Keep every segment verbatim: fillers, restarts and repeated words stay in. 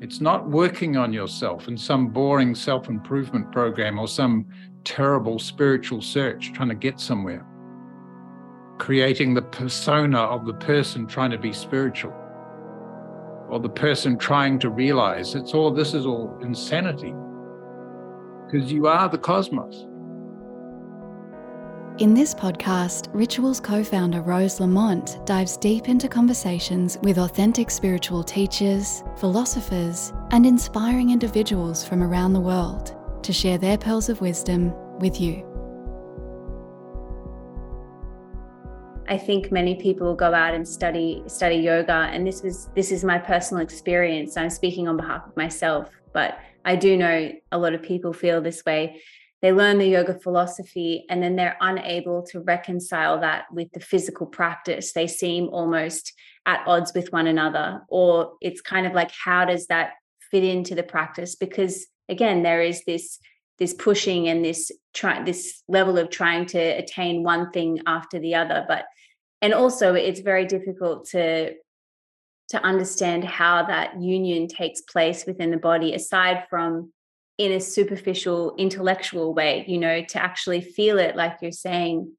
It's not working on yourself in some boring self-improvement program or some terrible spiritual search trying to get somewhere. Creating the persona of the person trying to be spiritual or the person trying to realize it's all, this is all insanity, because you are the cosmos. In this podcast, Rituals co-founder Rose Lamont dives deep into conversations with authentic spiritual teachers, philosophers, and inspiring individuals from around the world to share their pearls of wisdom with you. I think many people go out and study study yoga, and this was this is my personal experience. I'm speaking on behalf of myself, but I do know a lot of people feel this way. They learn the yoga philosophy and then they're unable to reconcile that with the physical practice. They seem almost at odds with one another, or it's kind of like, how does that fit into the practice? Because again, there is this, this pushing and this try, this level of trying to attain one thing after the other. But, and also it's very difficult to, to understand how that union takes place within the body, aside from in a superficial intellectual way, you know, to actually feel it, like you're saying,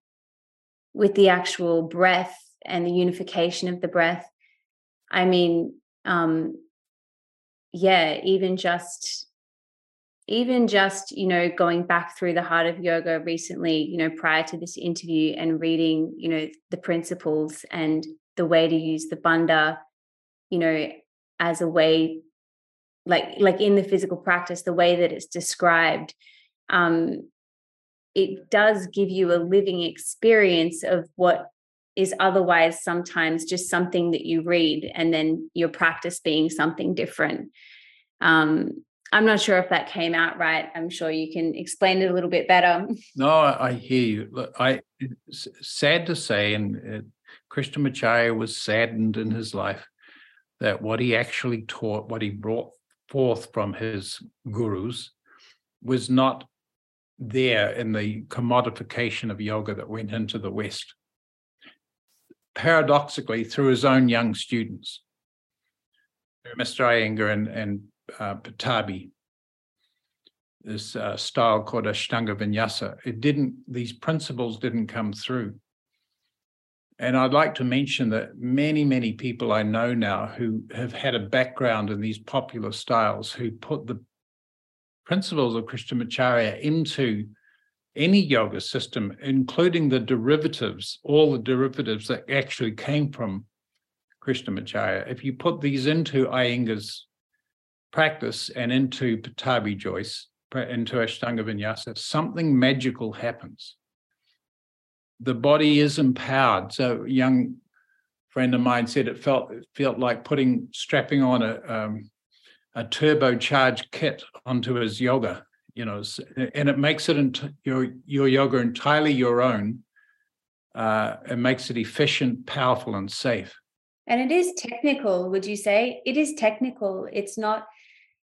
with the actual breath and the unification of the breath. I mean, um, yeah, even just, even just, you know, going back through the Heart of Yoga recently, you know, prior to this interview, and reading, you know, the principles and the way to use the bandha, you know, as a way, like like in the physical practice, the way that it's described, um, it does give you a living experience of what is otherwise sometimes just something that you read and then your practice being something different. Um, I'm not sure if that came out right. I'm sure you can explain it a little bit better. No, I hear you. Look, I, it's sad to say, and uh, Krishnamacharya was saddened in his life that what he actually taught, what he brought forth from his gurus, was not there in the commodification of yoga that went into the West, paradoxically through his own young students, Mister Iyengar and, and uh, Pattabhi, this uh, style called Ashtanga Vinyasa. It didn't, these principles didn't come through. And I'd like to mention that many, many people I know now who have had a background in these popular styles, who put the principles of Krishnamacharya into any yoga system, including the derivatives, all the derivatives that actually came from Krishnamacharya. If you put these into Iyengar's practice and into Pattabhi Jois, into Ashtanga Vinyasa, something magical happens. The body is empowered. So a young friend of mine said it felt it felt like putting strapping on a um, a turbocharged kit onto his yoga, you know, and it makes it ent- your your yoga entirely your own. Uh, it makes it efficient, powerful, and safe. And it is technical, would you say? It is technical. It's not,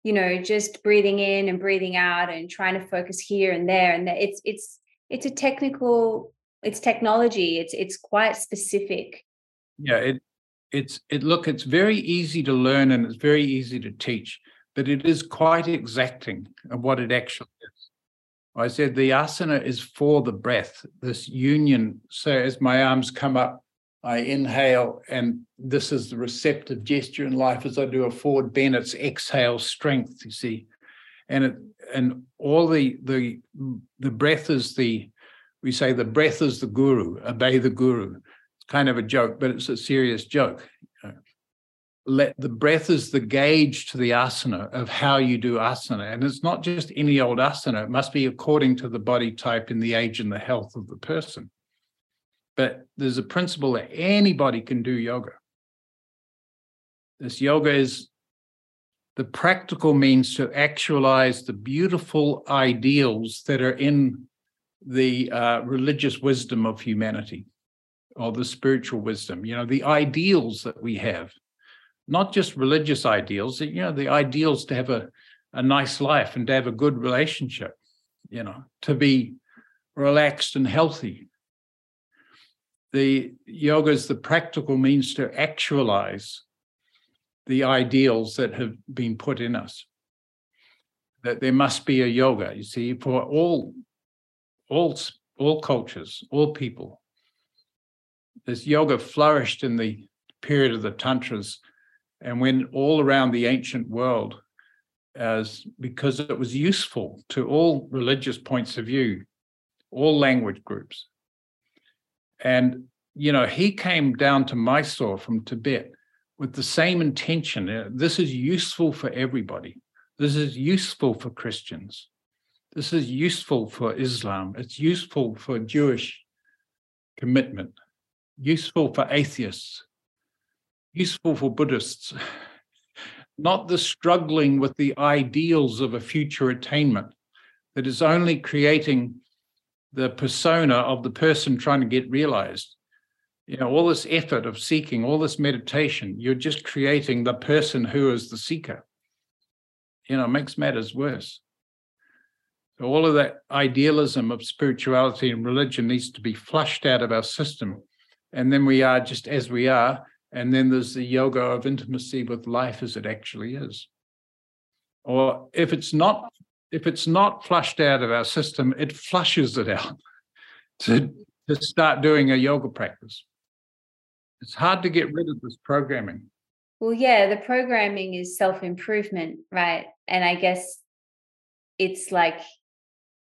you know, just breathing in and breathing out and trying to focus here and there. And that it's it's it's a technical. It's technology. It's it's quite specific. Yeah, it it's it look, it's very easy to learn and it's very easy to teach, but it is quite exacting of what it actually is. I said the asana is for the breath, this union. So as my arms come up, I inhale, and this is the receptive gesture in life. As I do a forward bend, it's exhale strength, you see. And it and all the the the breath is the We say the breath is the guru, obey the guru. It's kind of a joke, but it's a serious joke. You know, let the breath is the gauge to the asana of how you do asana. And it's not just any old asana. It must be according to the body type and the age and the health of the person. But there's a principle that anybody can do yoga. This yoga is the practical means to actualize the beautiful ideals that are in the uh, religious wisdom of humanity, or the spiritual wisdom, you know, the ideals that we have, not just religious ideals, you know, the ideals to have a, a nice life and to have a good relationship, you know, to be relaxed and healthy. The yoga is the practical means to actualize the ideals that have been put in us, that there must be a yoga, you see, for all all all cultures, all people. This yoga flourished in the period of the tantras and went all around the ancient world as because it was useful to all religious points of view, all language groups. And, you know, he came down to Mysore from Tibet with the same intention. This is useful for everybody. This is useful for Christians. This is useful for Islam. It's useful for Jewish commitment, useful for atheists, useful for Buddhists. Not the struggling with the ideals of a future attainment that is only creating the persona of the person trying to get realized. You know, all this effort of seeking, all this meditation, you're just creating the person who is the seeker. You know, it makes matters worse. So all of that idealism of spirituality and religion needs to be flushed out of our system. And then we are just as we are. And then there's the yoga of intimacy with life as it actually is. Or if it's not, if it's not flushed out of our system, it flushes it out to, to start doing a yoga practice. It's hard to get rid of this programming. Well, yeah, the programming is self-improvement, right? And I guess it's like,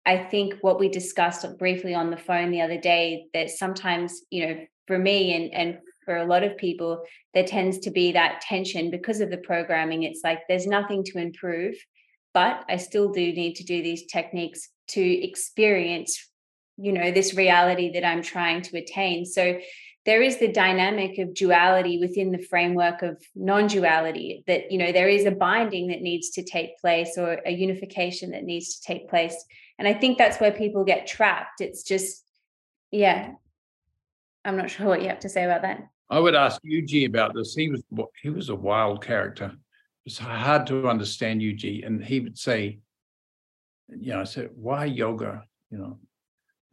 I think what we discussed briefly on the phone the other day, that sometimes, you know, for me and, and for a lot of people, there tends to be that tension because of the programming. It's like, there's nothing to improve, but I still do need to do these techniques to experience, you know, this reality that I'm trying to attain. So there is the dynamic of duality within the framework of non-duality, that, you know, there is a binding that needs to take place or a unification that needs to take place. And I think that's where people get trapped. It's just, yeah. I'm not sure what you have to say about that. I would ask U G about this. He was he was a wild character. It's hard to understand U G, and he would say, you know, I said, why yoga? You know,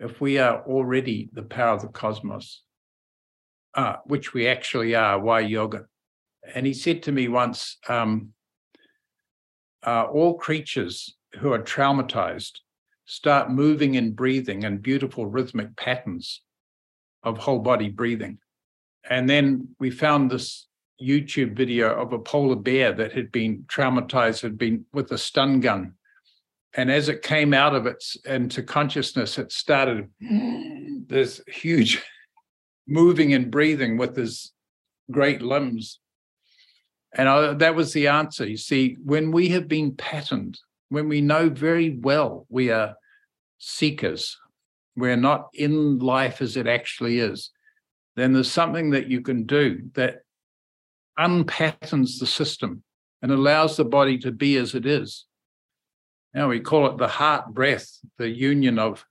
if we are already the power of the cosmos, uh, which we actually are, why yoga? And he said to me once, um, uh, all creatures who are traumatized start moving and breathing in beautiful rhythmic patterns of whole body breathing. And then we found this YouTube video of a polar bear that had been traumatized, had been with a stun gun. And as it came out of its into consciousness, it started this huge moving and breathing with his great limbs. And I, that was the answer. You see, when we have been patterned, when we know very well we are seekers, we're not in life as it actually is, then there's something that you can do that unpatterns the system and allows the body to be as it is. Now we call it the heart breath, the union of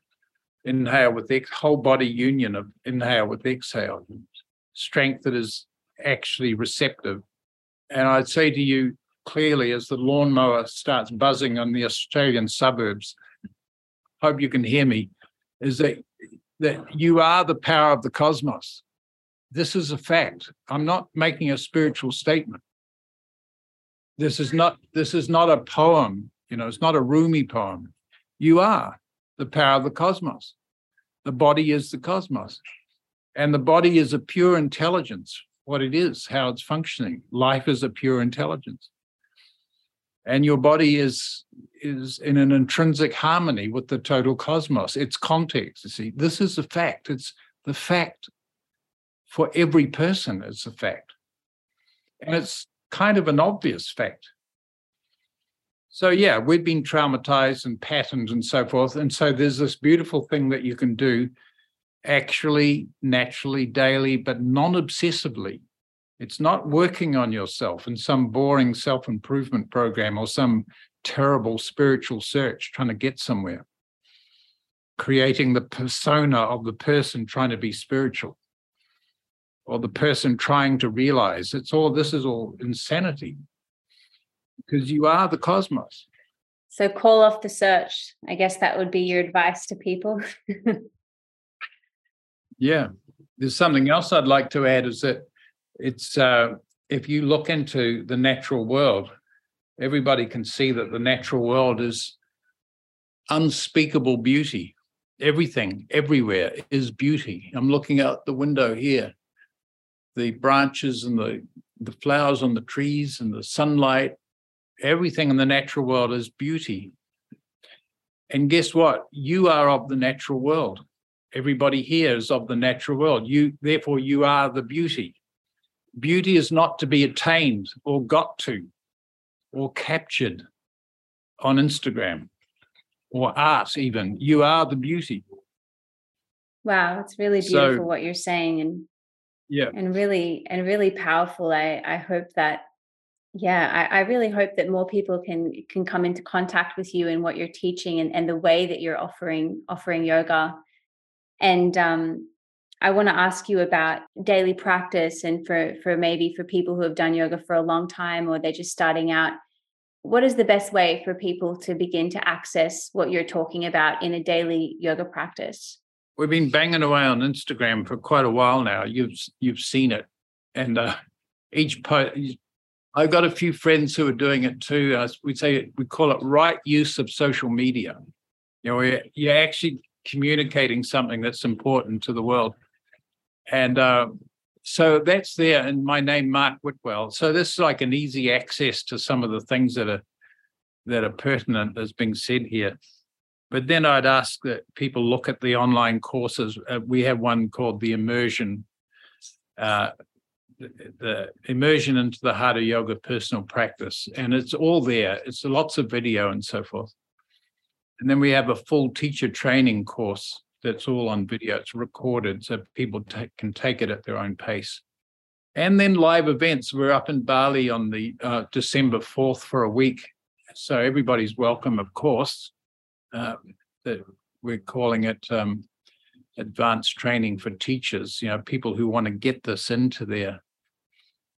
inhale with ex, whole body union of inhale with exhale, strength that is actually receptive. And I'd say to you clearly, as the lawnmower starts buzzing on the Australian suburbs, hope you can hear me, is that, that you are the power of the cosmos. This is a fact. I'm not making a spiritual statement. This is not, this is not a poem, you know, it's not a Rumi poem. You are the power of the cosmos. The body is the cosmos. And the body is a pure intelligence, what it is, how it's functioning. Life is a pure intelligence. And your body is, is in an intrinsic harmony with the total cosmos, its context. You see, this is a fact. It's the fact for every person. It's a fact. And it's kind of an obvious fact. So, yeah, we've been traumatized and patterned and so forth. And so there's this beautiful thing that you can do actually, naturally, daily, but non-obsessively. It's not working on yourself in some boring self-improvement program or some terrible spiritual search trying to get somewhere, creating the persona of the person trying to be spiritual or the person trying to realize. It's all, this is all insanity, because you are the cosmos. So call off the search. I guess that would be your advice to people. Yeah. There's something else I'd like to add, is that it's uh, if you look into the natural world, everybody can see that the natural world is unspeakable beauty. Everything, everywhere is beauty. I'm looking out the window here. The branches and the, the flowers on the trees and the sunlight, everything in the natural world is beauty. And guess what? You are of the natural world. Everybody here is of the natural world. You, therefore, you are the beauty. Beauty is not to be attained or got to or captured on Instagram or art even. You are the beauty. Wow, it's really beautiful so, what you're saying, and yeah, and really and really powerful. I, I hope that yeah, I, I really hope that more people can can come into contact with you and what you're teaching and, and the way that you're offering offering yoga. And um, I want to ask you about daily practice, and for, for maybe for people who have done yoga for a long time or they're just starting out, what is the best way for people to begin to access what you're talking about in a daily yoga practice? We've been banging away on Instagram for quite a while now. You've you've seen it. And uh, each post, I've got a few friends who are doing it too. Uh, we say we call it right use of social media. You know, you're, you're actually communicating something that's important to the world. And uh, so that's there. And my name, Mark Whitwell. So this is like an easy access to some of the things that are that are pertinent as being said here. But then I'd ask that people look at the online courses. Uh, we have one called the Immersion, uh, the, the Immersion into the Heart of Yoga Personal Practice. And it's all there. It's lots of video and so forth. And then we have a full teacher training course that's all on video. It's recorded so people t- can take it at their own pace. And then live events. We're up in Bali on the uh, December fourth for a week. So everybody's welcome, of course. Uh, the, we're calling it um, advanced training for teachers, you know, people who want to get this into their,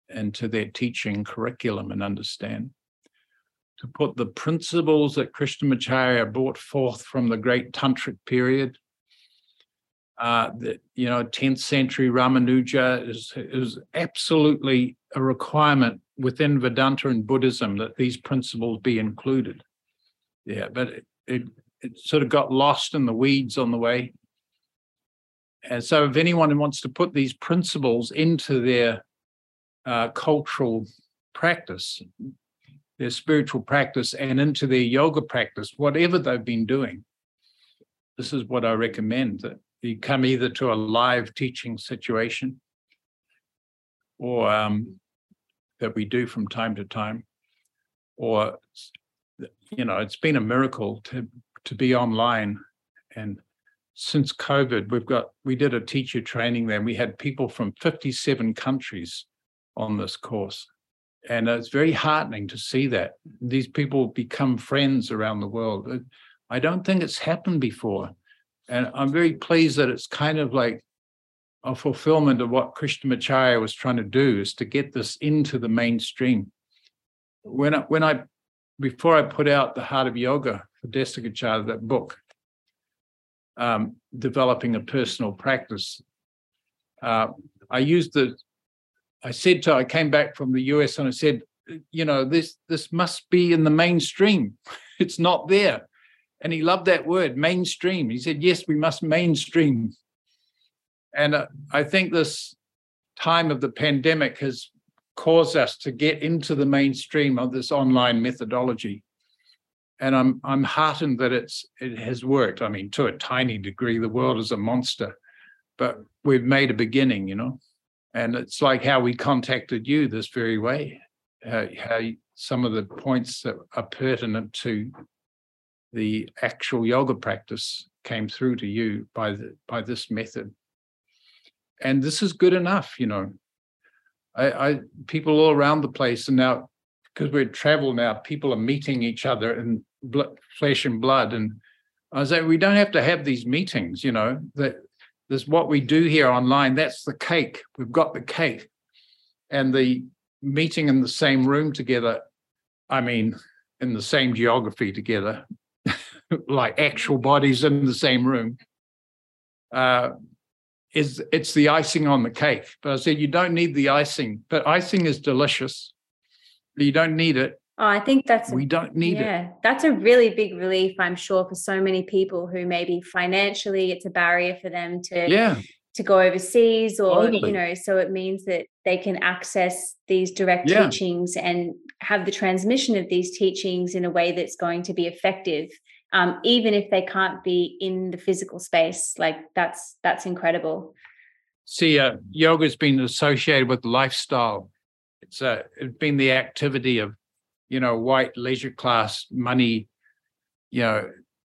into their teaching curriculum and understand. To put the principles that Krishnamacharya brought forth from the great Tantric period. Uh, the, you know, tenth century Ramanuja is, is absolutely a requirement within Vedanta and Buddhism that these principles be included. Yeah, but it, it, it sort of got lost in the weeds on the way. And so if anyone wants to put these principles into their uh, cultural practice, their spiritual practice, and into their yoga practice, whatever they've been doing, this is what I recommend, that you come either to a live teaching situation or um, that we do from time to time, or, you know, it's been a miracle to, to be online. And since COVID, we've got, we did a teacher training there, and we had people from fifty-seven countries on this course. And it's very heartening to see that. These people become friends around the world. I don't think it's happened before. And I'm very pleased that it's kind of like a fulfillment of what Krishnamacharya was trying to do, is to get this into the mainstream. When I, when I before I put out The Heart of Yoga for Desikachar, that book, um, Developing a Personal Practice, uh, I used the I said to I came back from the U S and I said, you know, this this must be in the mainstream. It's not there. And he loved that word, mainstream. He said, yes, we must mainstream. And uh, I think this time of the pandemic has caused us to get into the mainstream of this online methodology. And I'm I'm heartened that it's it has worked. I mean, to a tiny degree, the world is a monster, but we've made a beginning, you know. And it's like how we contacted you this very way, uh, how you, some of the points that are pertinent to the actual yoga practice came through to you by the, by this method. And this is good enough, you know. I, I people all around the place, and now because we're travel now, people are meeting each other in bl- flesh and blood. And I was like, we don't have to have these meetings, you know, that. This what we do here online, that's the cake. We've got the cake. And the meeting in the same room together, I mean, in the same geography together, like actual bodies in the same room, uh, is it's the icing on the cake. But I said, you don't need the icing, but icing is delicious. You don't need it. Oh, I think that's, we don't need yeah, it. Yeah, that's a really big relief, I'm sure, for so many people who maybe financially it's a barrier for them to, yeah. to go overseas or, totally. you know, so it means that they can access these direct yeah. teachings and have the transmission of these teachings in a way that's going to be effective, um, even if they can't be in the physical space. Like that's, that's incredible. See, uh, yoga has been associated with lifestyle. It's, uh, it's been the activity of, you know, white leisure class money, you know,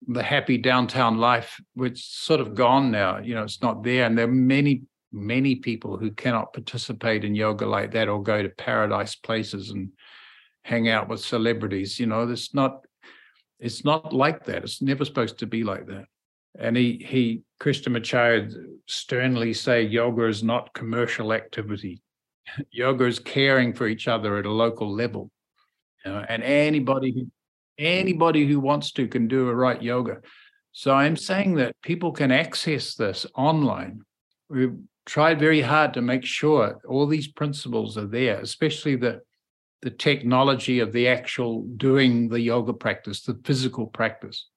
the happy downtown life, which is sort of gone now, you know, it's not there. And there are many, many people who cannot participate in yoga like that or go to paradise places and hang out with celebrities. You know, it's not, it's not like that. It's never supposed to be like that. And he, he, Krishnamacharya sternly say, yoga is not commercial activity. Yoga is caring for each other at a local level. You know, and anybody who, anybody who wants to can do a right yoga. So I'm saying that people can access this online. We've tried very hard to make sure all these principles are there, especially the, the technology of the actual doing the yoga practice, the physical practice.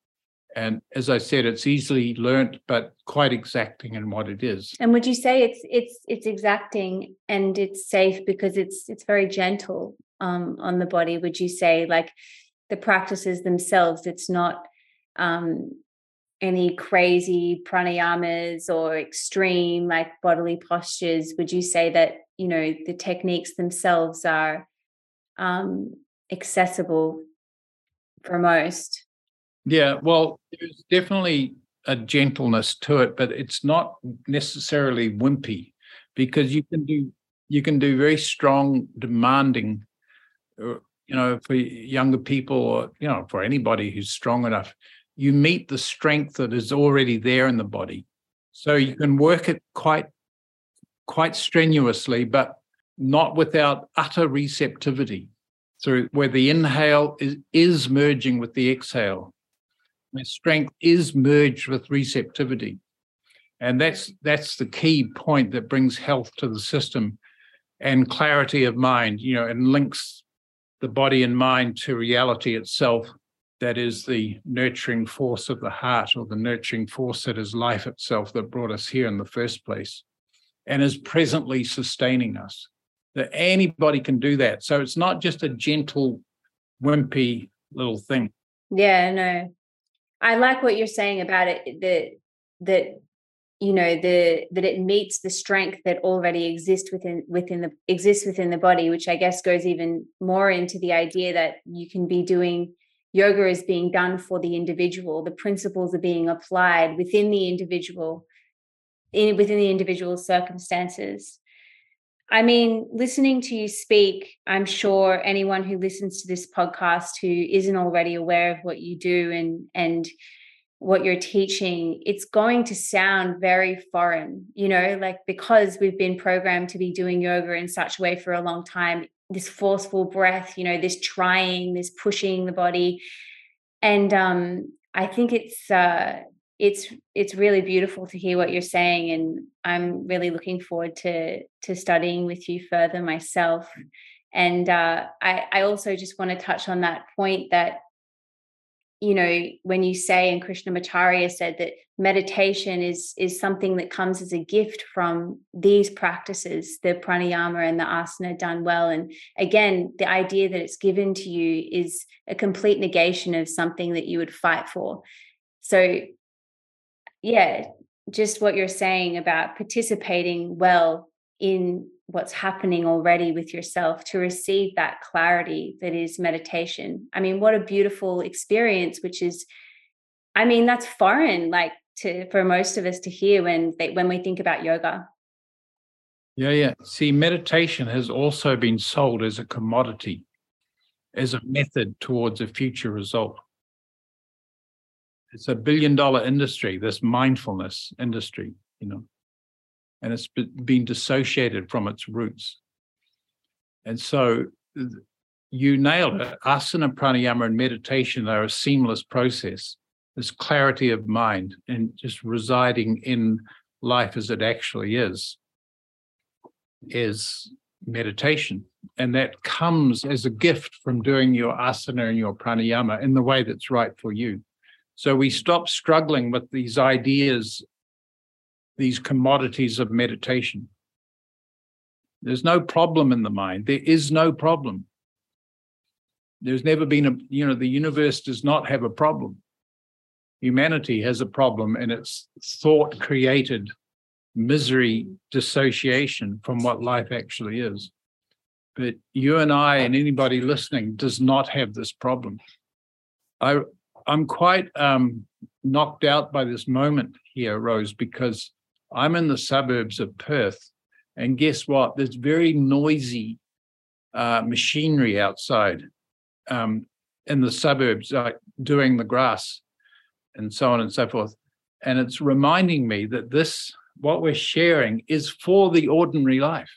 And as I said, it's easily learnt, but quite exacting in what it is. And would you say it's it's it's exacting and it's safe because it's it's very gentle um, on the body? Would you say, like the practices themselves, it's not um, any crazy pranayamas or extreme like bodily postures? Would you say that, you know, the techniques themselves are um, accessible for most? Yeah, well, there's definitely a gentleness to it, but it's not necessarily wimpy, because you can do you can do very strong, demanding, you know, for younger people or, you know, for anybody who's strong enough. You meet the strength that is already there in the body. So you can work it quite, quite strenuously, but not without utter receptivity. So where the inhale is, is merging with the exhale. Strength is merged with receptivity, and that's that's the key point that brings health to the system and clarity of mind, you know, and links the body and mind to reality itself. That is the nurturing force of the heart, or the nurturing force that is life itself, that brought us here in the first place and is presently sustaining us. That anybody can do that, so it's not just a gentle, wimpy little thing. Yeah, no, I like what you're saying about it, that, that you know, the that it meets the strength that already exists within within the exists within the body, which I guess goes even more into the idea that you can be doing yoga is being done for the individual. The principles are being applied within the individual, in within the individual circumstances. I mean, listening to you speak, I'm sure anyone who listens to this podcast who isn't already aware of what you do and, and what you're teaching, it's going to sound very foreign, you know, like because we've been programmed to be doing yoga in such a way for a long time, this forceful breath, you know, this trying, this pushing the body. And um, I think it's uh, it's it's really beautiful to hear what you're saying, and I'm really looking forward to to studying with you further myself. And uh, I, I also just want to touch on that point that, you know, when you say, and Krishnamacharya said that meditation is is something that comes as a gift from these practices, the pranayama and the asana done well. And again, the idea that it's given to you is a complete negation of something that you would fight for. So yeah, just what you're saying about participating well in what's happening already with yourself to receive that clarity that is meditation. I mean, what a beautiful experience, which is, I mean, that's foreign, like to for most of us to hear when they, when we think about yoga. Yeah, yeah. See, meditation has also been sold as a commodity, as a method towards a future result. It's a billion dollar industry, this mindfulness industry, you know, and it's been dissociated from its roots. And so you nailed it. Asana, pranayama, and meditation are a seamless process. This clarity of mind and just residing in life as it actually is, is meditation. And that comes as a gift from doing your asana and your pranayama in the way that's right for you. So we stop struggling with these ideas, these commodities of meditation. There's no problem in the mind. There is no problem. There's never been a, you know, the universe does not have a problem. Humanity has a problem in its thought-created misery dissociation from what life actually is. But you and I and anybody listening does not have this problem. I, I'm quite um, knocked out by this moment here, Rose, because I'm in the suburbs of Perth. And guess what? There's very noisy uh, machinery outside um, in the suburbs, like doing the grass and so on and so forth. And it's reminding me that this, what we're sharing, is for the ordinary life.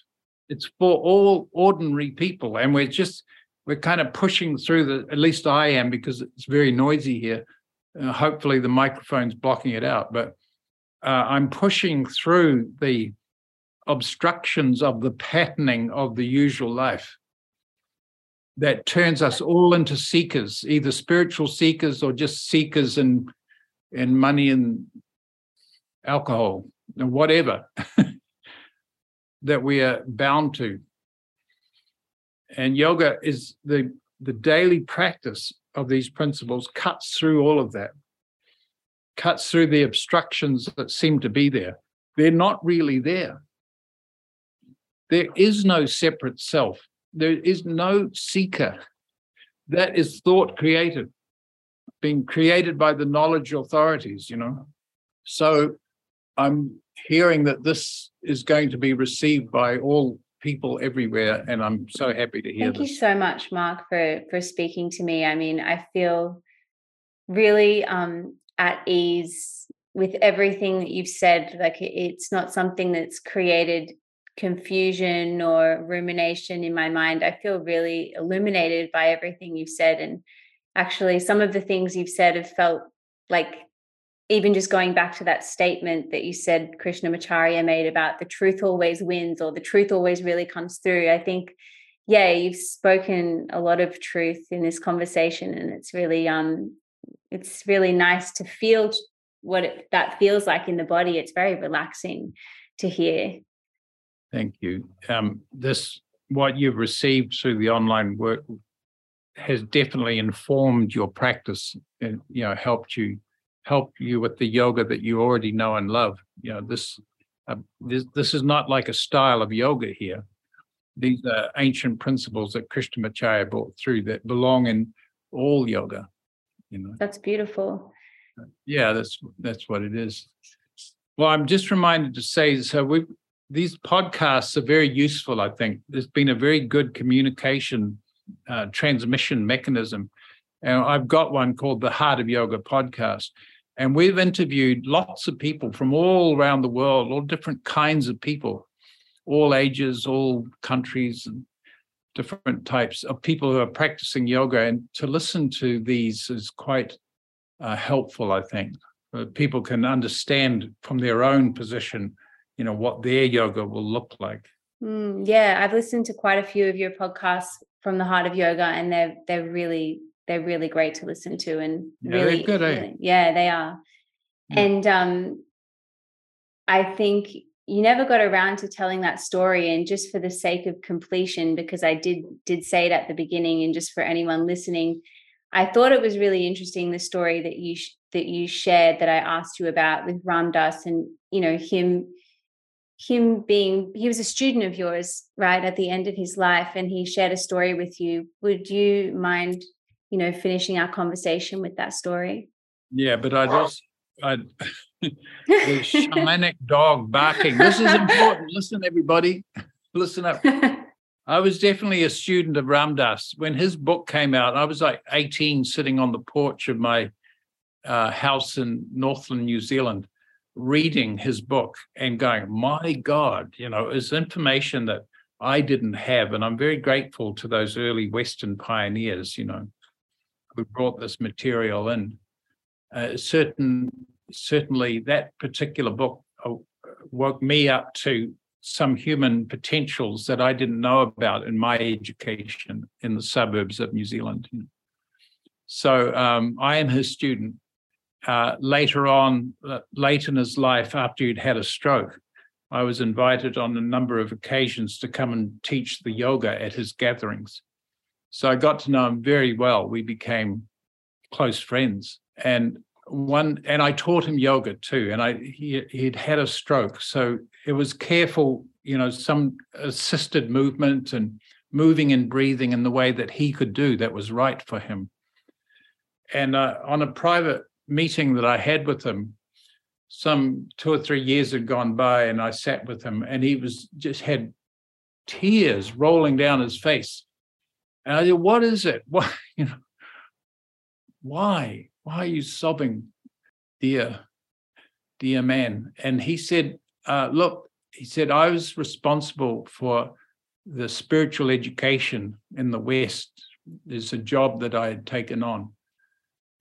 It's for all ordinary people. And we're just, we're kind of pushing through the, at least I am, because it's very noisy here. Uh, hopefully the microphone's blocking it out, but uh, I'm pushing through the obstructions of the patterning of the usual life that turns us all into seekers, either spiritual seekers or just seekers in, in money and alcohol and whatever that we are bound to. And yoga is the, the daily practice of these principles cuts through all of that, cuts through the obstructions that seem to be there. They're not really there. There is no separate self. There is no seeker. That is thought created, being created by the knowledge authorities, you know. So I'm hearing that this is going to be received by all people everywhere, and I'm so happy to hear Thank this. You so much, Mark, for, for speaking to me. I mean, I feel really um, at ease with everything that you've said. Like, it's not something that's created confusion or rumination in my mind. I feel really illuminated by everything you've said. And actually, some of the things you've said have felt like, even just going back to that statement that you said Krishnamacharya made about the truth always wins, or the truth always really comes through. I think, yeah, you've spoken a lot of truth in this conversation, and it's really, um, it's really nice to feel what it, that feels like in the body. It's very relaxing to hear. Thank you. Um, this, what you've received through the online work, has definitely informed your practice, and, you know, helped you. help you with the yoga that you already know and love. You know, this, uh, this this is not like a style of yoga here. These are ancient principles that Krishnamacharya brought through that belong in all yoga. You know, that's beautiful. Yeah, that's that's what it is. Well, I'm just reminded to say, so we these podcasts are very useful. I think there's been a very good communication uh, transmission mechanism, and I've got one called the Heart of Yoga podcast. And we've interviewed lots of people from all around the world, all different kinds of people, all ages, all countries, and different types of people who are practicing yoga. And to listen to these is quite uh, helpful, I think. People can understand from their own position, you know, what their yoga will look like. Mm, yeah, I've listened to quite a few of your podcasts from the Heart of Yoga, and they're they're really... They're really great to listen to, and yeah, really good, eh? Yeah, they are. Yeah. And um, I think you never got around to telling that story. And just for the sake of completion, because I did did say it at the beginning, and just for anyone listening, I thought it was really interesting, the story that you sh- that you shared that I asked you about with Ram Dass, and you know him him being he was a student of yours, right, at the end of his life, and he shared a story with you. Would you mind, you know, finishing our conversation with that story? Yeah, but I just, I, the shamanic dog barking. This is important. Listen, everybody, listen up. I was definitely a student of Ram Dass. When his book came out, I was like eighteen, sitting on the porch of my uh, house in Northland, New Zealand, reading his book and going, my God, you know, it's information that I didn't have. And I'm very grateful to those early Western pioneers, you know, who brought this material in. Uh, certain, certainly that particular book uh, woke me up to some human potentials that I didn't know about in my education in the suburbs of New Zealand. So um, I am his student. Uh, later on, uh, late in his life, after he'd had a stroke, I was invited on a number of occasions to come and teach the yoga at his gatherings. So I got to know him very well. We became close friends. And one, and I taught him yoga too. And I he, he'd had a stroke. So it was careful, you know, some assisted movement and moving and breathing in the way that he could do that was right for him. And uh, on a private meeting that I had with him, some two or three years had gone by, and I sat with him, and he was just had tears rolling down his face. And I said, "What is it? Why, you know, why, why are you sobbing, dear, dear man?" And he said, uh, "Look," he said, "I was responsible for the spiritual education in the West. It's a job that I had taken on,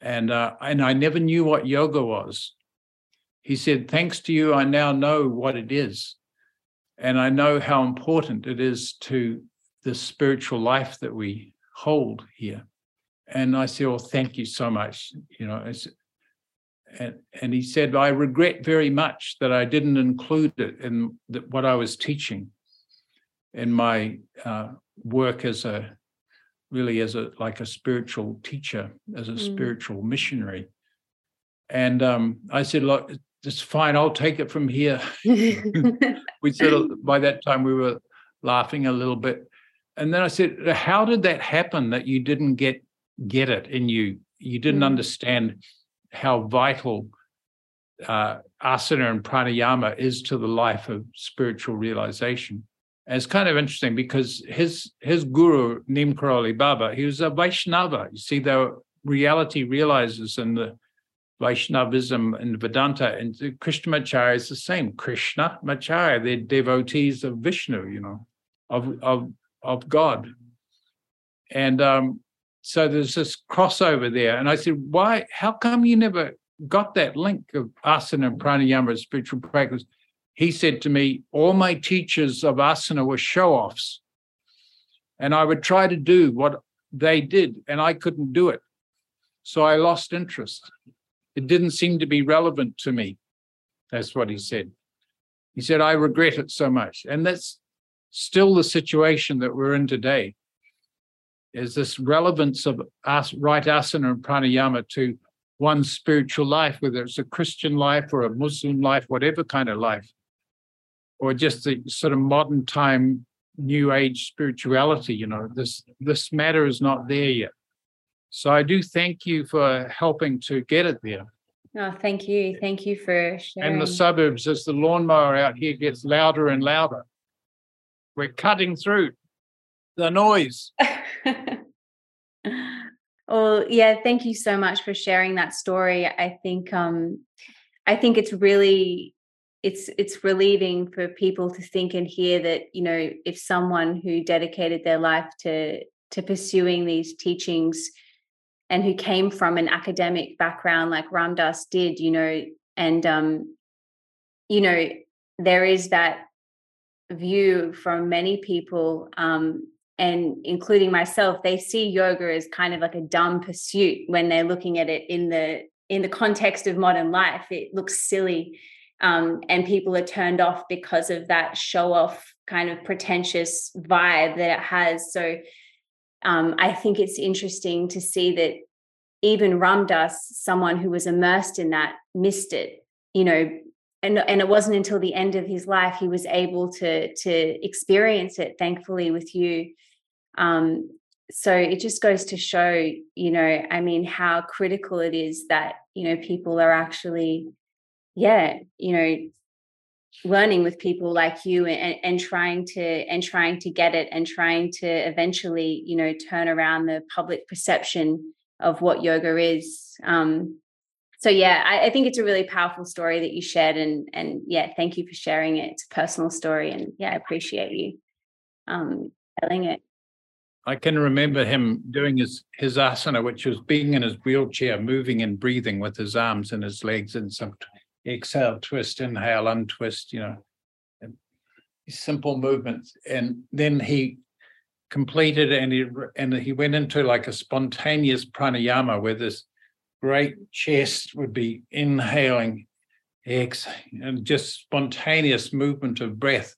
and uh, and I never knew what yoga was." He said, "Thanks to you, I now know what it is. And I know how important it is to the spiritual life that we hold here." And I said, "Oh, thank you so much." You know, and, and he said, "I regret very much that I didn't include it in the, what I was teaching in my uh, work as a, really as a, like a spiritual teacher, as a mm. spiritual missionary." And um, I said, "Look, it's fine, I'll take it from here." We said, by that time we were laughing a little bit. And then I said, "How did that happen that you didn't get get it in you? You didn't mm. understand how vital uh, asana and pranayama is to the life of spiritual realization?" And it's kind of interesting because his his guru, Neem Karoli Baba, he was a Vaishnava. You see, the reality realizes in the Vaishnavism and Vedanta, and Krishnamacharya is the same. Krishnamacharya, they're devotees of Vishnu, you know, of of of God. And um, so there's this crossover there. And I said, "Why? How come you never got that link of asana and pranayama and spiritual practice?" He said to me, "All my teachers of asana were show-offs, and I would try to do what they did, and I couldn't do it, so I lost interest. It didn't seem to be relevant to me." That's what he said. He said, "I regret it so much." And that's still the situation that we're in today, is this relevance of right asana and pranayama to one's spiritual life, whether it's a Christian life or a Muslim life, whatever kind of life, or just the sort of modern time, new age spirituality. You know, this, this matter is not there yet. So I do thank you for helping to get it there. Oh, thank you. Thank you for sharing. And the suburbs, as the lawnmower out here gets louder and louder, we're cutting through the noise. Well, yeah, thank you so much for sharing that story. I think um, I think it's really it's it's relieving for people to think and hear that, you know, if someone who dedicated their life to to pursuing these teachings and who came from an academic background like Ram Dass did, you know, and, um, you know, there is that view from many people, um, and including myself, they see yoga as kind of like a dumb pursuit when they're looking at it in the in the context of modern life. It looks silly, um, and people are turned off because of that show-off kind of pretentious vibe that it has. So Um, I think it's interesting to see that even Ram Dass, someone who was immersed in that, missed it, you know, and, and it wasn't until the end of his life he was able to, to experience it, thankfully, with you. Um, so it just goes to show, you know, I mean, how critical it is that, you know, people are actually, yeah, you know, learning with people like you and, and trying to and trying to get it and trying to eventually, you know, turn around the public perception of what yoga is. Um, so, yeah, I, I think it's a really powerful story that you shared. And, and yeah, thank you for sharing it. It's a personal story. And, yeah, I appreciate you um, telling it. I can remember him doing his, his asana, which was being in his wheelchair, moving and breathing with his arms and his legs, and sometimes exhale, twist, inhale, untwist, you know, simple movements. And then he completed and he, and he went into like a spontaneous pranayama where this great chest would be inhaling, exhaling, and just spontaneous movement of breath.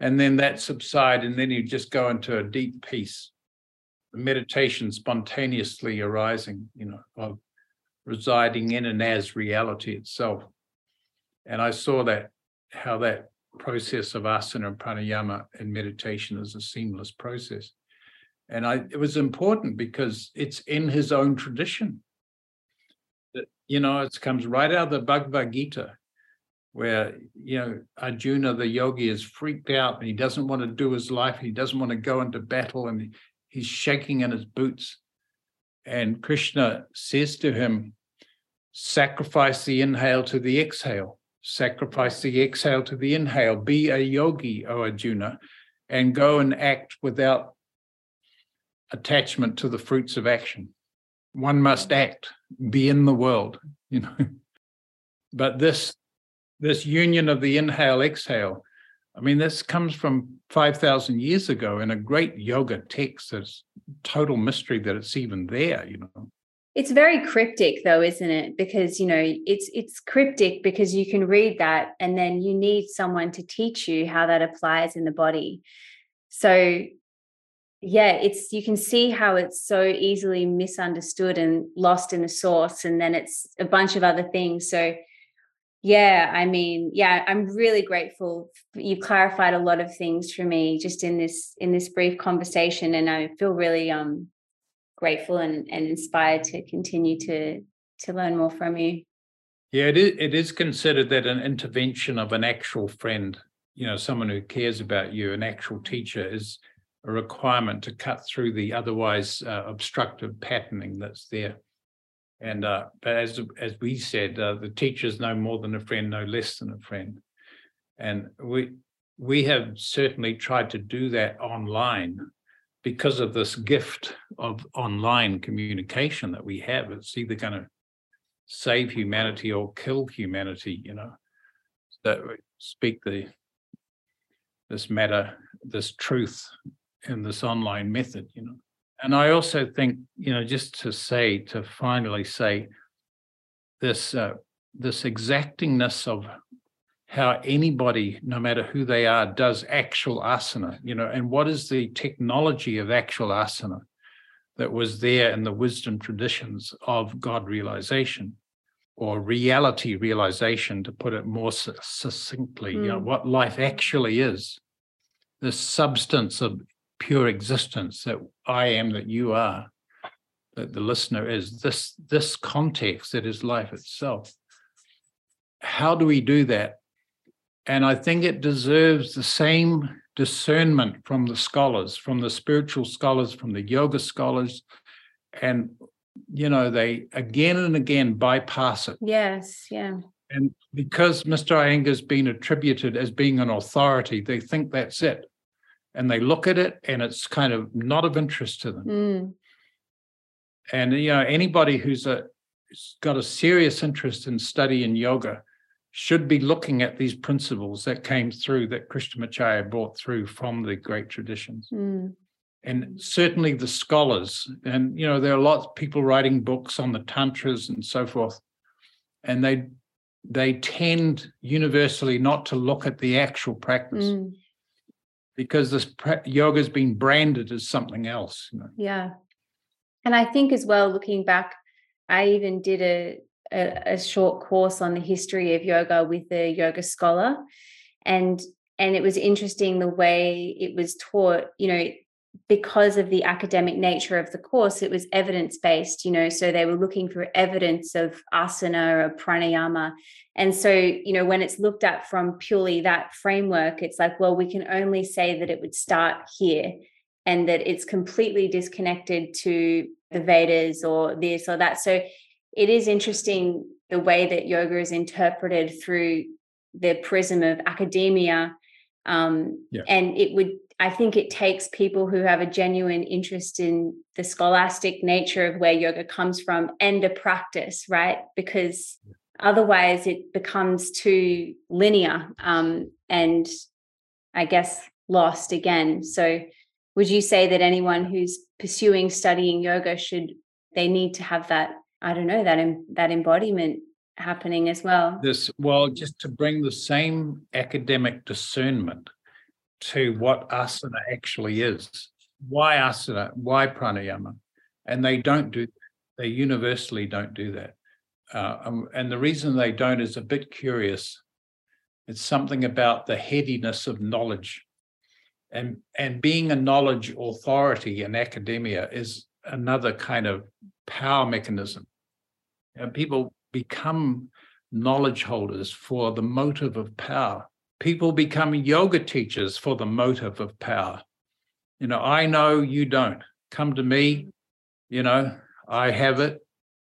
And then that subside, and then you just go into a deep peace, the meditation spontaneously arising, you know, of residing in and as reality itself. And I saw that, how that process of asana and pranayama and meditation is a seamless process. And I, it was important because it's in his own tradition. It, you know, it comes right out of the Bhagavad Gita, where, you know, Arjuna, the yogi, is freaked out and he doesn't want to do his life. He doesn't want to go into battle and he's shaking in his boots. And Krishna says to him, sacrifice the inhale to the exhale, sacrifice the exhale to the inhale. Be a yogi, O Arjuna, and go and act without attachment to the fruits of action. One must act, be in the world, you know. But this, This union of the inhale, exhale, I mean, this comes from five thousand years ago in a great yoga text. That's total mystery that it's even there, you know. It's very cryptic though, isn't it? Because, you know, it's it's cryptic because you can read that and then you need someone to teach you how that applies in the body. So yeah, it's, you can see how it's so easily misunderstood and lost in the source, and then it's a bunch of other things. So yeah, I mean, yeah, I'm really grateful. You've clarified a lot of things for me just in this in this brief conversation, and I feel really um grateful and, and inspired to continue to to learn more from you. Yeah, it is, it is considered that an intervention of an actual friend, you know, someone who cares about you, an actual teacher, is a requirement to cut through the otherwise uh, obstructive patterning that's there. And uh, but as as we said, uh, the teacher is no more than a friend, no less than a friend. And we we have certainly tried to do that online because of this gift of online communication that we have. It's either going to save humanity or kill humanity, you know. So we speak the this matter, this truth in this online method, you know. And I also think, you know, just to say, to finally say, this uh, this exactingness of how anybody, no matter who they are, does actual asana, you know, and what is the technology of actual asana that was there in the wisdom traditions of God realization or reality realization, to put it more succinctly, mm. you know, what life actually is, the substance of pure existence that I am, that you are, that the listener is, this this context that is life itself. How do we do that? And I think it deserves the same discernment from the scholars, from the spiritual scholars, from the yoga scholars. And, you know, they again and again bypass it. Yes, yeah. And because Mister Iyengar has been attributed as being an authority, they think that's it. And they look at it and it's kind of not of interest to them. Mm. And, you know, anybody who's a, who's got a serious interest in study in yoga should be looking at these principles that came through, that Krishnamacharya brought through from the great traditions. Mm. And certainly the scholars, and, you know, there are lots of people writing books on the tantras and so forth, and they, they tend universally not to look at the actual practice. Mm. Because this yoga has been branded as something else, you know? Yeah. And I think as well, looking back, I even did a, a, a short course on the history of yoga with a yoga scholar. And, and it was interesting the way it was taught, you know, because of the academic nature of the course, it was evidence-based, you know, so they were looking for evidence of asana or pranayama. And so, you know, when it's looked at from purely that framework, it's like, well, we can only say that it would start here and that it's completely disconnected to the Vedas or this or that. So it is interesting the way that yoga is interpreted through the prism of academia. Um, yeah. And it would, I think it takes people who have a genuine interest in the scholastic nature of where yoga comes from and a practice, right? Because Otherwise, it becomes too linear um, and, I guess, lost again. So would you say that anyone who's pursuing studying yoga should, they need to have that, I don't know, that that embodiment happening as well? This, well, just to bring the same academic discernment to what asana actually is. Why asana? Why pranayama? And they don't do that. They universally don't do that. Uh, um, and the reason they don't is a bit curious. It's something about the headiness of knowledge. And, and being a knowledge authority in academia is another kind of power mechanism. And people become knowledge holders for the motive of power. People become yoga teachers for the motive of power. You know, I know, you don't. Come to me, you know, I have it.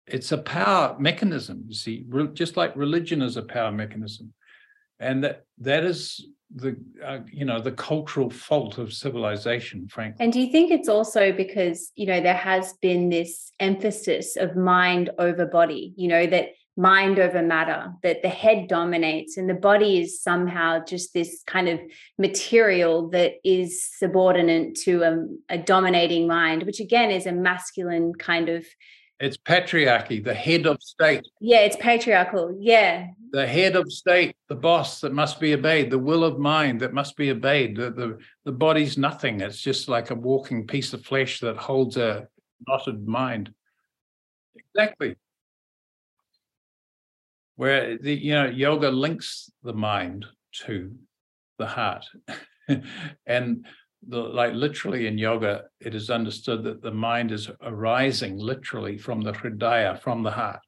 It's a power mechanism, you see, Re- just like religion is a power mechanism. And that that is the, uh, you know, the cultural fault of civilization, frankly. And do you think it's also because, you know, there has been this emphasis of mind over body, you know, that mind over matter, that the head dominates and the body is somehow just this kind of material that is subordinate to a, a dominating mind, which again is a masculine kind of... It's patriarchy, the head of state. Yeah, it's patriarchal, yeah. The head of state, the boss that must be obeyed, the will of mind that must be obeyed, the, the, the body's nothing. It's just like a walking piece of flesh that holds a knotted mind. Exactly. Where, the, you know, yoga links the mind to the heart. And the, like literally in yoga, it is understood that the mind is arising literally from the hridaya, from the heart.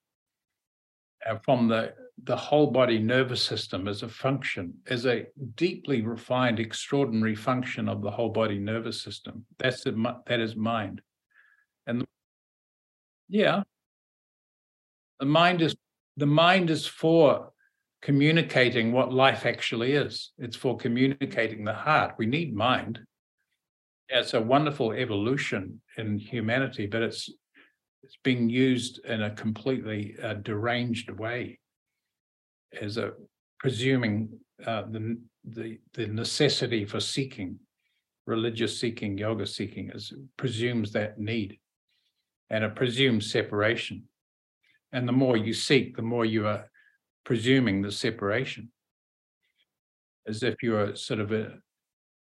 And from the, the whole body nervous system as a function, as a deeply refined, extraordinary function of the whole body nervous system. That's the, that is mind. And the, yeah, the mind is The mind is for communicating what life actually is. It's for communicating the heart. We need mind. It's a wonderful evolution in humanity, but it's it's being used in a completely uh, deranged way, as a presuming uh, the, the the necessity for seeking, religious seeking, yoga seeking, is presumes that need, and it presumes separation. And the more you seek, the more you are presuming the separation, as if you're sort of an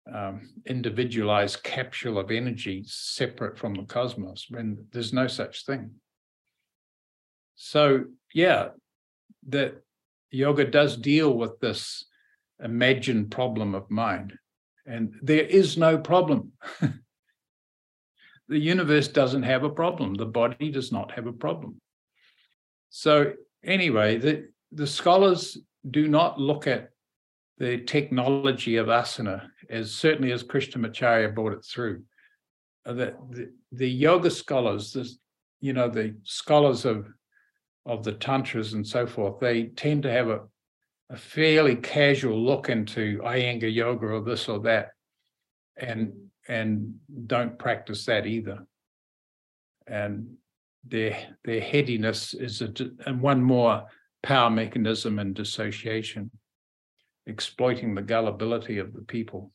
um, individualized capsule of energy separate from the cosmos, when there's no such thing. So, yeah, that yoga does deal with this imagined problem of mind. And there is no problem. The universe doesn't have a problem. The body does not have a problem. So anyway, the, the scholars do not look at the technology of asana as certainly as Krishnamacharya brought it through. The, the, the yoga scholars, the, you know, the scholars of, of the tantras and so forth, they tend to have a, a fairly casual look into Iyengar yoga or this or that, and, and don't practice that either. And Their, their headiness is a, and one more power mechanism and dissociation, exploiting the gullibility of the people.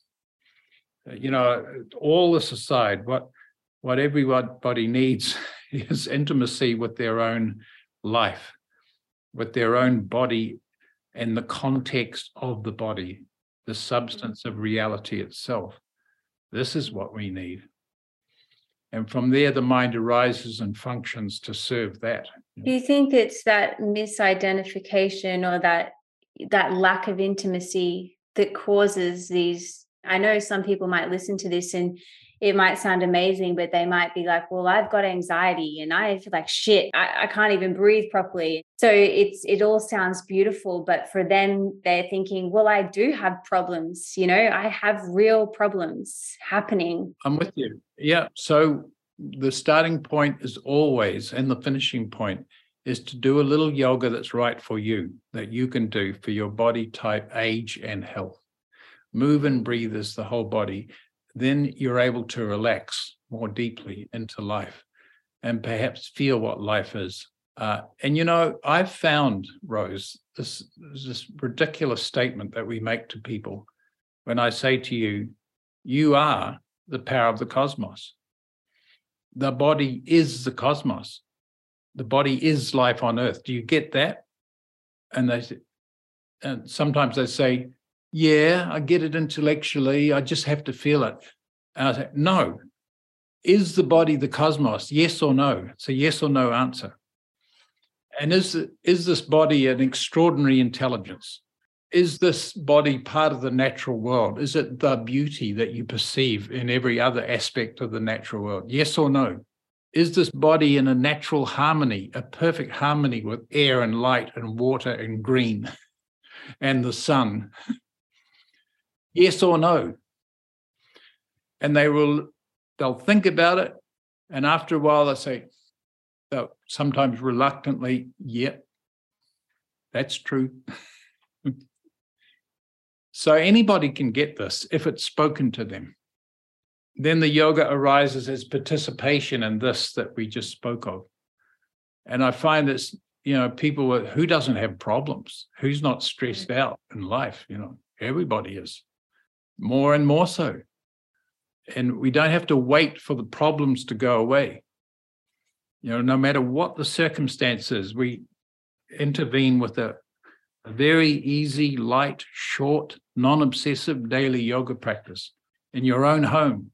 You know, all this aside, what, what everybody needs is intimacy with their own life, with their own body and the context of the body, the substance of reality itself. This is what we need. And from there, the mind arises and functions to serve that. Do you think it's that misidentification or that that lack of intimacy that causes these? I know some people might listen to this and it might sound amazing, but they might be like, well, I've got anxiety and I feel like shit, I, I can't even breathe properly. So it's it all sounds beautiful, but for them, they're thinking, well, I do have problems, you know, I have real problems happening. I'm with you. Yeah. So the starting point is always, and the finishing point is to do a little yoga that's right for you, that you can do for your body type, age and health. Move and breathe as the whole body. Then you're able to relax more deeply into life and perhaps feel what life is Uh, and, you know, I've found, Rose, this, this ridiculous statement that we make to people when I say to you, you are the power of the cosmos. The body is the cosmos. The body is life on earth. Do you get that? And they say, and sometimes they say, yeah, I get it intellectually. I just have to feel it. And I say, no. Is the body the cosmos? Yes or no? It's a yes or no answer. And is, is this body an extraordinary intelligence? Is this body part of the natural world? Is it the beauty that you perceive in every other aspect of the natural world? Yes or no? Is this body in a natural harmony, a perfect harmony with air and light and water and green and the sun? Yes or no? And they will, they'll think about it. And after a while, they'll say, they'll sometimes reluctantly, yep, yeah, that's true. So anybody can get this if it's spoken to them. Then the yoga arises as participation in this that we just spoke of. And I find it's, you know, people with, who doesn't have problems, who's not stressed out in life, you know, everybody is, more and more so. And we don't have to wait for the problems to go away. You know, no matter what the circumstances, we intervene with a, a very easy, light, short, non-obsessive daily yoga practice in your own home.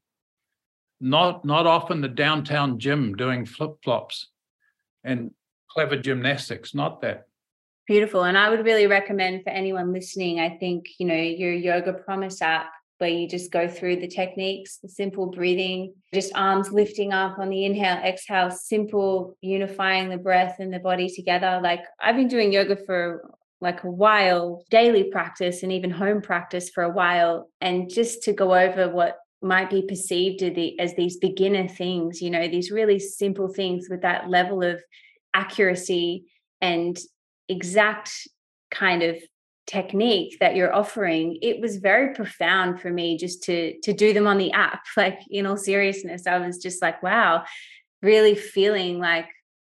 Not, not often the downtown gym doing flip-flops and clever gymnastics, not that. Beautiful. And I would really recommend for anyone listening, I think, you know, your Yoga Promise app, where you just go through the techniques, the simple breathing, just arms lifting up on the inhale, exhale, simple unifying the breath and the body together. Like, I've been doing yoga for like a while, daily practice and even home practice for a while. And just to go over what might be perceived as these beginner things, you know, these really simple things with that level of accuracy and exact kind of technique that you're offering, it was very profound for me just to to do them on the app. Like, in all seriousness, I was just like, wow, really feeling like.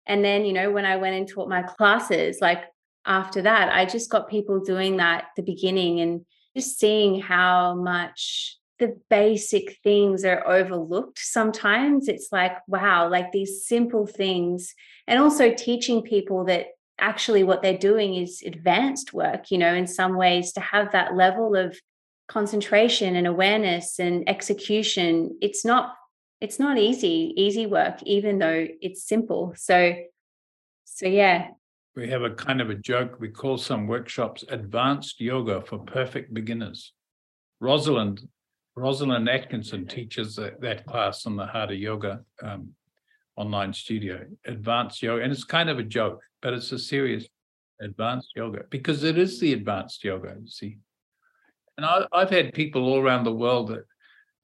And then, you know, when I went and taught my classes, like after that, I just got people doing that at the beginning and just seeing how much the basic things are overlooked sometimes. It's like, wow, like these simple things. And also teaching people that actually what they're doing is advanced work, you know, in some ways, to have that level of concentration and awareness and execution. It's not, it's not easy, easy work, even though it's simple. So, so yeah. We have a kind of a joke. We call some workshops advanced yoga for perfect beginners. Rosalind, Rosalind Atkinson teaches that, that class on the Hatha Yoga um, online studio, advanced yoga. And it's kind of a joke, but it's a serious advanced yoga, because it is the advanced yoga, you see. And I, I've had people all around the world that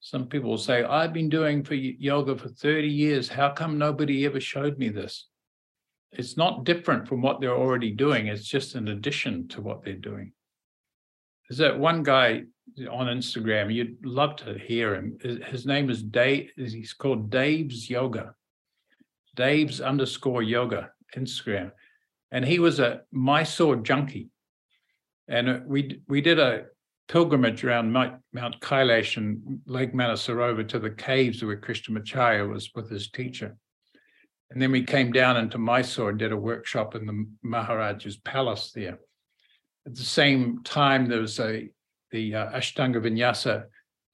some people will say, I've been doing for yoga for thirty years. How come nobody ever showed me this? It's not different from what they're already doing. It's just an addition to what they're doing. There's that one guy on Instagram, you'd love to hear him. His name is Dave, he's called Dave's Yoga. Dave's underscore yoga, Instagram. And he was a Mysore junkie. And we we did a pilgrimage around Mount Kailash and Lake Manasarovar to the caves where Krishnamacharya was with his teacher. And then we came down into Mysore and did a workshop in the Maharaja's palace there. At the same time, there was a the uh, Ashtanga Vinyasa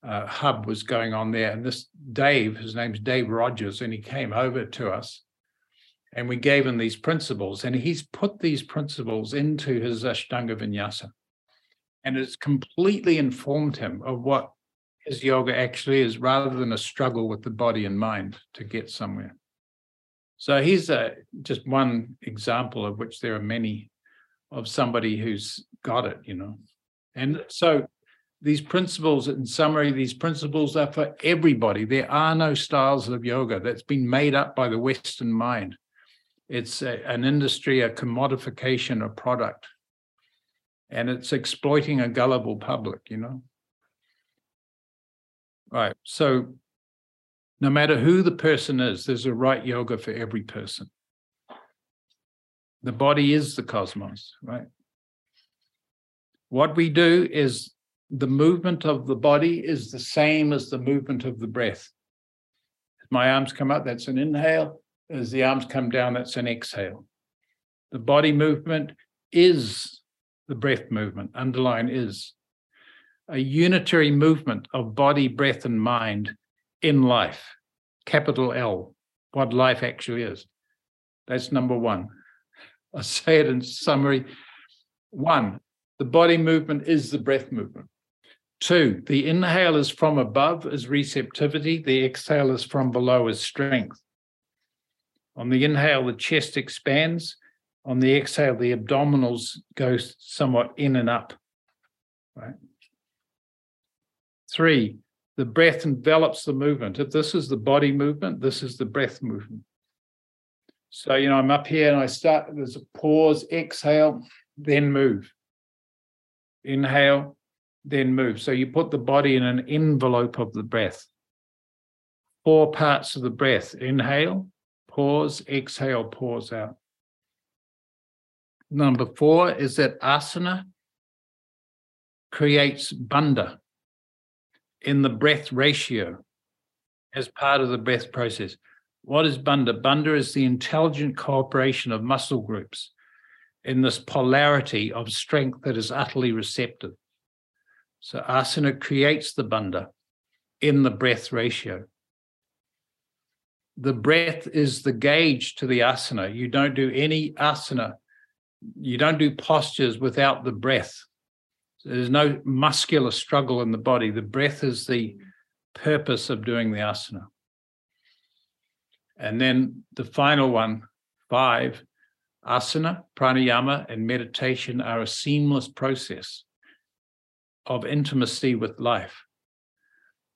uh, hub was going on there. And this Dave, his name's Dave Rogers, and he came over to us and we gave him these principles. And he's put these principles into his Ashtanga Vinyasa. And it's completely informed him of what his yoga actually is, rather than a struggle with the body and mind to get somewhere. So here's a, just one example, of which there are many, of somebody who's got it, you know. And so these principles, in summary, these principles are for everybody. There are no styles of yoga. That's been made up by the Western mind. It's a, an industry, a commodification, a product. And it's exploiting a gullible public, you know. Right, so no matter who the person is, there's a right yoga for every person. The body is the cosmos, right? What we do is the movement of the body is the same as the movement of the breath. If my arms come up, that's an inhale. As the arms come down, that's an exhale. The body movement is the breath movement, underline is. A unitary movement of body, breath, and mind in life, capital L, what life actually is. That's number one. I'll say it in summary. One, the body movement is the breath movement. Two, the inhale is from above is receptivity, the exhale is from below is strength. On the inhale, the chest expands. On the exhale, the abdominals go somewhat in and up, right? Three, the breath envelops the movement. If this is the body movement, this is the breath movement. So, you know, I'm up here and I start, there's a pause, exhale, then move. Inhale, then move. So you put the body in an envelope of the breath. Four parts of the breath, inhale, pause, exhale, pause out. Number four is that asana creates bandha in the breath ratio as part of the breath process. What is bandha? Bandha is the intelligent cooperation of muscle groups in this polarity of strength that is utterly receptive. So asana creates the bandha in the breath ratio. The breath is the gauge to the asana. You don't do any asana. You don't do postures without the breath. There's no muscular struggle in the body. The breath is the purpose of doing the asana. And then the final one, five, asana, pranayama, and meditation are a seamless process of intimacy with life,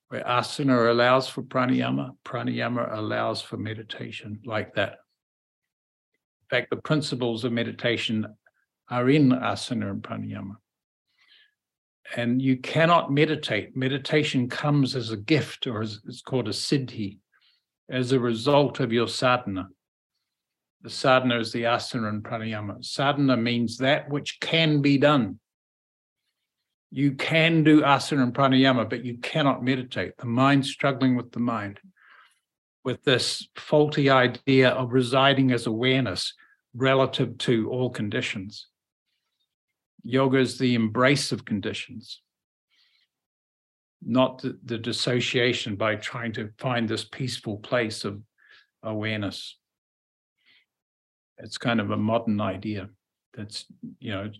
where asana allows for pranayama, pranayama allows for meditation, like that. In fact, the principles of meditation are in asana and pranayama. And you cannot meditate. Meditation comes as a gift, or as it's called a siddhi, as a result of your sadhana. The sadhana is the asana and pranayama. Sadhana means that which can be done. You can do asana and pranayama, but you cannot meditate. The mind's struggling with the mind, with this faulty idea of residing as awareness relative to all conditions. Yoga is the embrace of conditions, not the, the dissociation by trying to find this peaceful place of awareness. It's kind of a modern idea. That's, you know,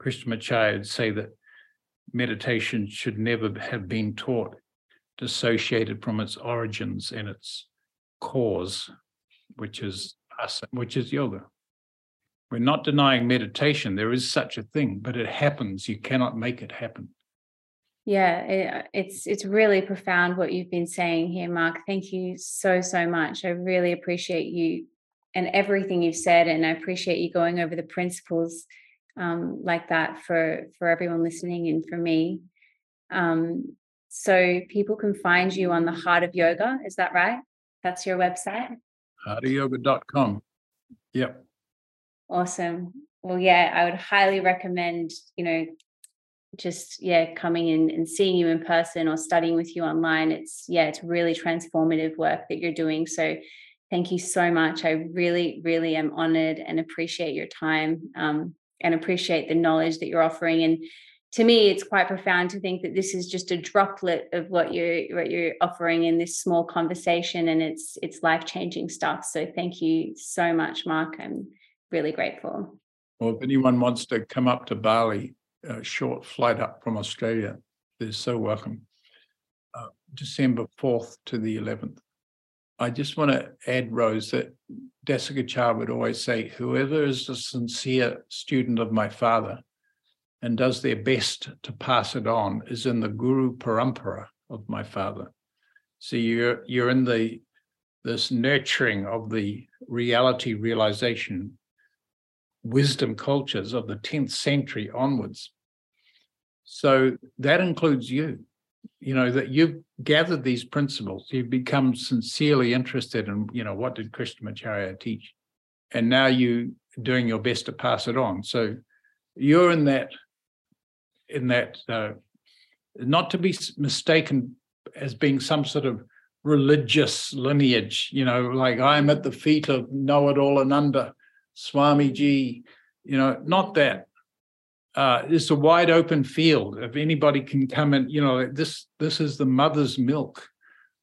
Krishnamacharya would say that meditation should never have been taught, dissociated from its origins and its cause, which is us, which is yoga. We're not denying meditation. There is such a thing, but it happens. You cannot make it happen. Yeah, it's it's really profound what you've been saying here, Mark. Thank you so, so much. I really appreciate you and everything you've said, and I appreciate you going over the principles um, like that for, for everyone listening and for me. Um, so people can find you on the Heart of Yoga. Is that right? That's your website? heart of yoga dot com. Yep. Awesome. Well, yeah, I would highly recommend, you know, just, yeah, coming in and seeing you in person or studying with you online. It's, yeah, it's really transformative work that you're doing. So thank you so much. I really, really am honored and appreciate your time, um, and appreciate the knowledge that you're offering. And to me, it's quite profound to think that this is just a droplet of what you're, what you're offering in this small conversation, and it's it's life-changing stuff. So thank you so much, Mark. I'm really grateful. Well, if anyone wants to come up to Bali, a short flight up from Australia, they're so welcome. Uh, December fourth to the eleventh. I just want to add, Rose, that Desikachar would always say, whoever is a sincere student of my father and does their best to pass it on is in the Guru Parampara of my father. So you're you're in the this nurturing of the reality realization wisdom cultures of the tenth century onwards. So that includes you. You know, that you've gathered these principles. You've become sincerely interested in, you know, what did Krishnamacharya teach? And now you doing your best to pass it on. So you're in that, in that uh, not to be mistaken as being some sort of religious lineage, you know, like I'm at the feet of know-it-all and under Swamiji, you know, not that. Uh, it's a wide open field. If anybody can come in, you know, this this is the mother's milk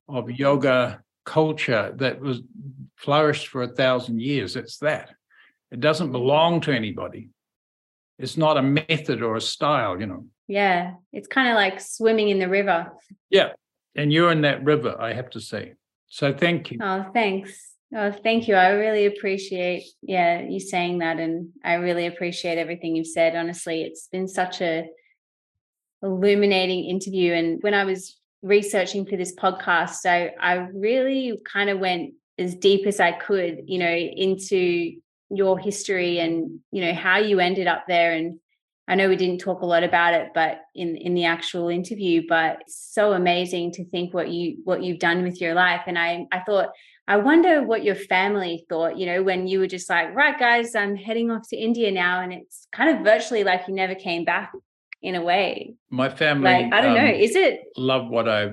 of yoga culture that was flourished for a thousand years. It's that. It doesn't belong to anybody. It's not a method or a style, you know. Yeah, it's kind of like swimming in the river. Yeah, and you're in that river, I have to say. So thank you. Oh, thanks. Oh, thank you. I really appreciate, yeah, you saying that, and I really appreciate everything you've said. Honestly, it's been such a illuminating interview. And when I was researching for this podcast, I, I really kind of went as deep as I could, you know, into your history and, you know, how you ended up there. And I know we didn't talk a lot about it, but in, in the actual interview, but it's so amazing to think what you, what you've done with your life. And I, I thought, I wonder what your family thought, you know, when you were just like, right, guys, I'm heading off to India now. And it's kind of virtually like you never came back in a way. My family, like, I don't um, know, is it? Love what I,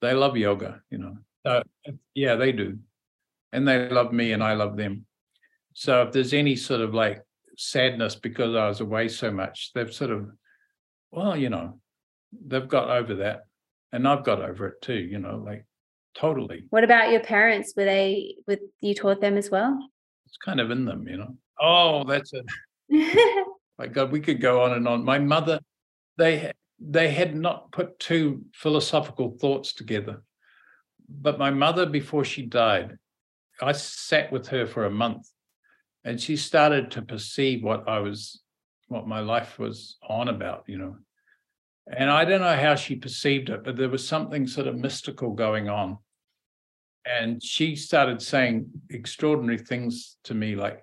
they love yoga, you know. Uh, yeah, they do. And they love me and I love them. So if there's any sort of like sadness because I was away so much, they've sort of, well, you know, they've got over that. And I've got over it too, you know, like totally. What about your parents? Were they, with you taught them as well? It's kind of in them, you know. Oh, that's it. My God, we could go on and on. My mother, they they had not put two philosophical thoughts together. But my mother, before she died, I sat with her for a month, and she started to perceive what I was, what my life was on about, you know. And I don't know how she perceived it, but there was something sort of mystical going on. And she started saying extraordinary things to me, like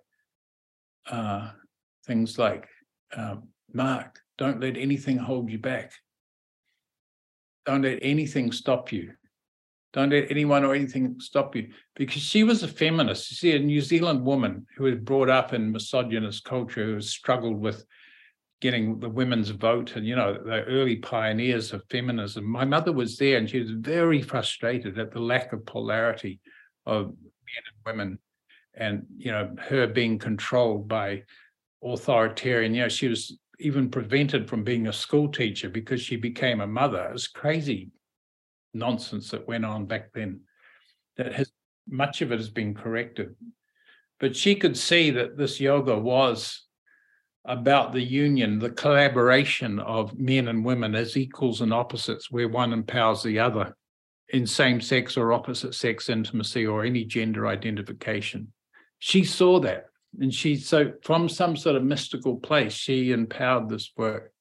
uh, things like, uh, Mark, don't let anything hold you back. Don't let anything stop you. Don't let anyone or anything stop you. Because she was a feminist. You see, a New Zealand woman who was brought up in misogynist culture, who struggled with getting the women's vote and, you know, the early pioneers of feminism. My mother was there, and she was very frustrated at the lack of polarity of men and women, and, you know, her being controlled by authoritarian. You know, she was even prevented from being a school teacher because she became a mother. It was crazy nonsense that went on back then that has, much of it has been corrected. But she could see that this yoga was about the union, the collaboration of men and women as equals and opposites, where one empowers the other in same-sex or opposite-sex intimacy or any gender identification. She saw that, and she, so from some sort of mystical place, she empowered this work.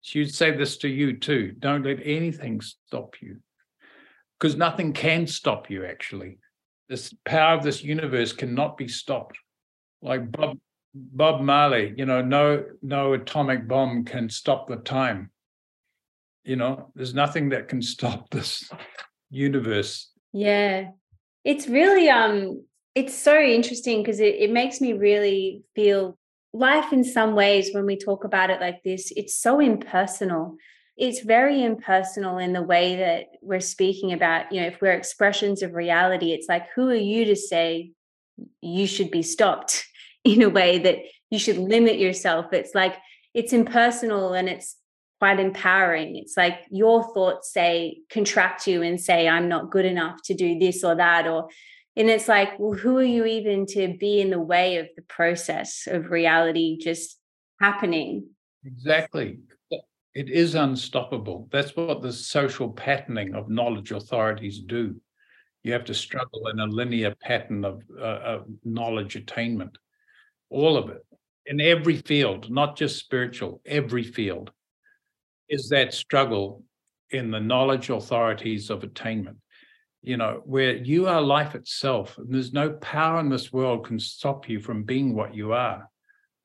She would say this to you too: don't let anything stop you, because nothing can stop you, actually. This power of this universe cannot be stopped. Like Bob Bob Marley, you know, no, no atomic bomb can stop the time. You know, there's nothing that can stop this universe. Yeah, it's really, um, it's so interesting, because it, it makes me really feel life in some ways when we talk about it like this, it's so impersonal. It's very impersonal in the way that we're speaking about, you know, if we're expressions of reality, it's like, who are you to say you should be stopped? In a way that you should limit yourself. It's like, it's impersonal and it's quite empowering. It's like your thoughts say, contract you and say, I'm not good enough to do this or that. Or, and it's like, well, who are you even to be in the way of the process of reality just happening? Exactly. It is unstoppable. That's what the social patterning of knowledge authorities do. You have to struggle in a linear pattern of, uh, of knowledge attainment. All of it, in every field, not just spiritual, every field, is that struggle in the knowledge authorities of attainment, you know, where you are life itself, and there's no power in this world can stop you from being what you are.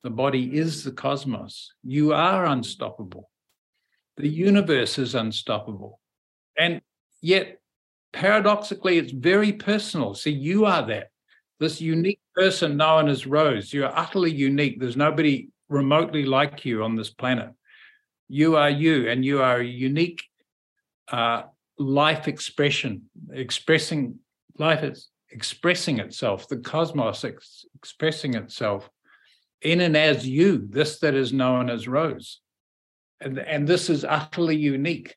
The body is the cosmos. You are unstoppable. The universe is unstoppable. And yet, paradoxically, it's very personal. See, you are that. This unique person known as Rose, you are utterly unique. There's nobody remotely like you on this planet. You are you, and you are a unique uh, life expression, expressing life is expressing itself, the cosmos ex expressing itself in and as you, this that is known as Rose. And, and this is utterly unique.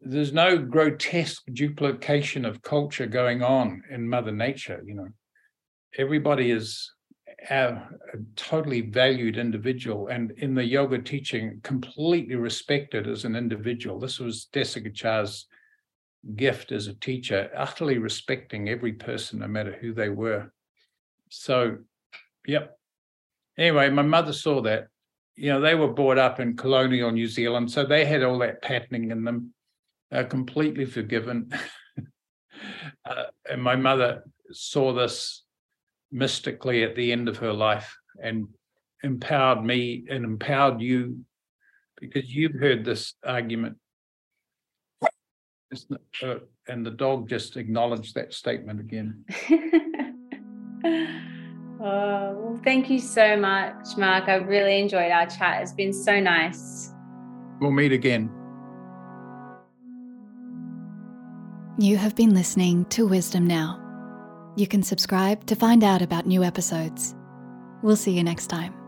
There's no grotesque duplication of culture going on in Mother Nature, you know. Everybody is a, a totally valued individual, and in the yoga teaching, completely respected as an individual. This was Desikachar's gift as a teacher, utterly respecting every person, no matter who they were. So, yep. Anyway, my mother saw that. You know, they were brought up in colonial New Zealand, so they had all that patterning in them. Uh, completely forgiven. uh, and my mother saw this mystically at the end of her life and empowered me and empowered you, because you've heard this argument. Uh, and the dog just acknowledged that statement again. Oh, well, thank you so much, Mark. I really enjoyed our chat. It's been so nice. We'll meet again. You have been listening to Wisdom Now. You can subscribe to find out about new episodes. We'll see you next time.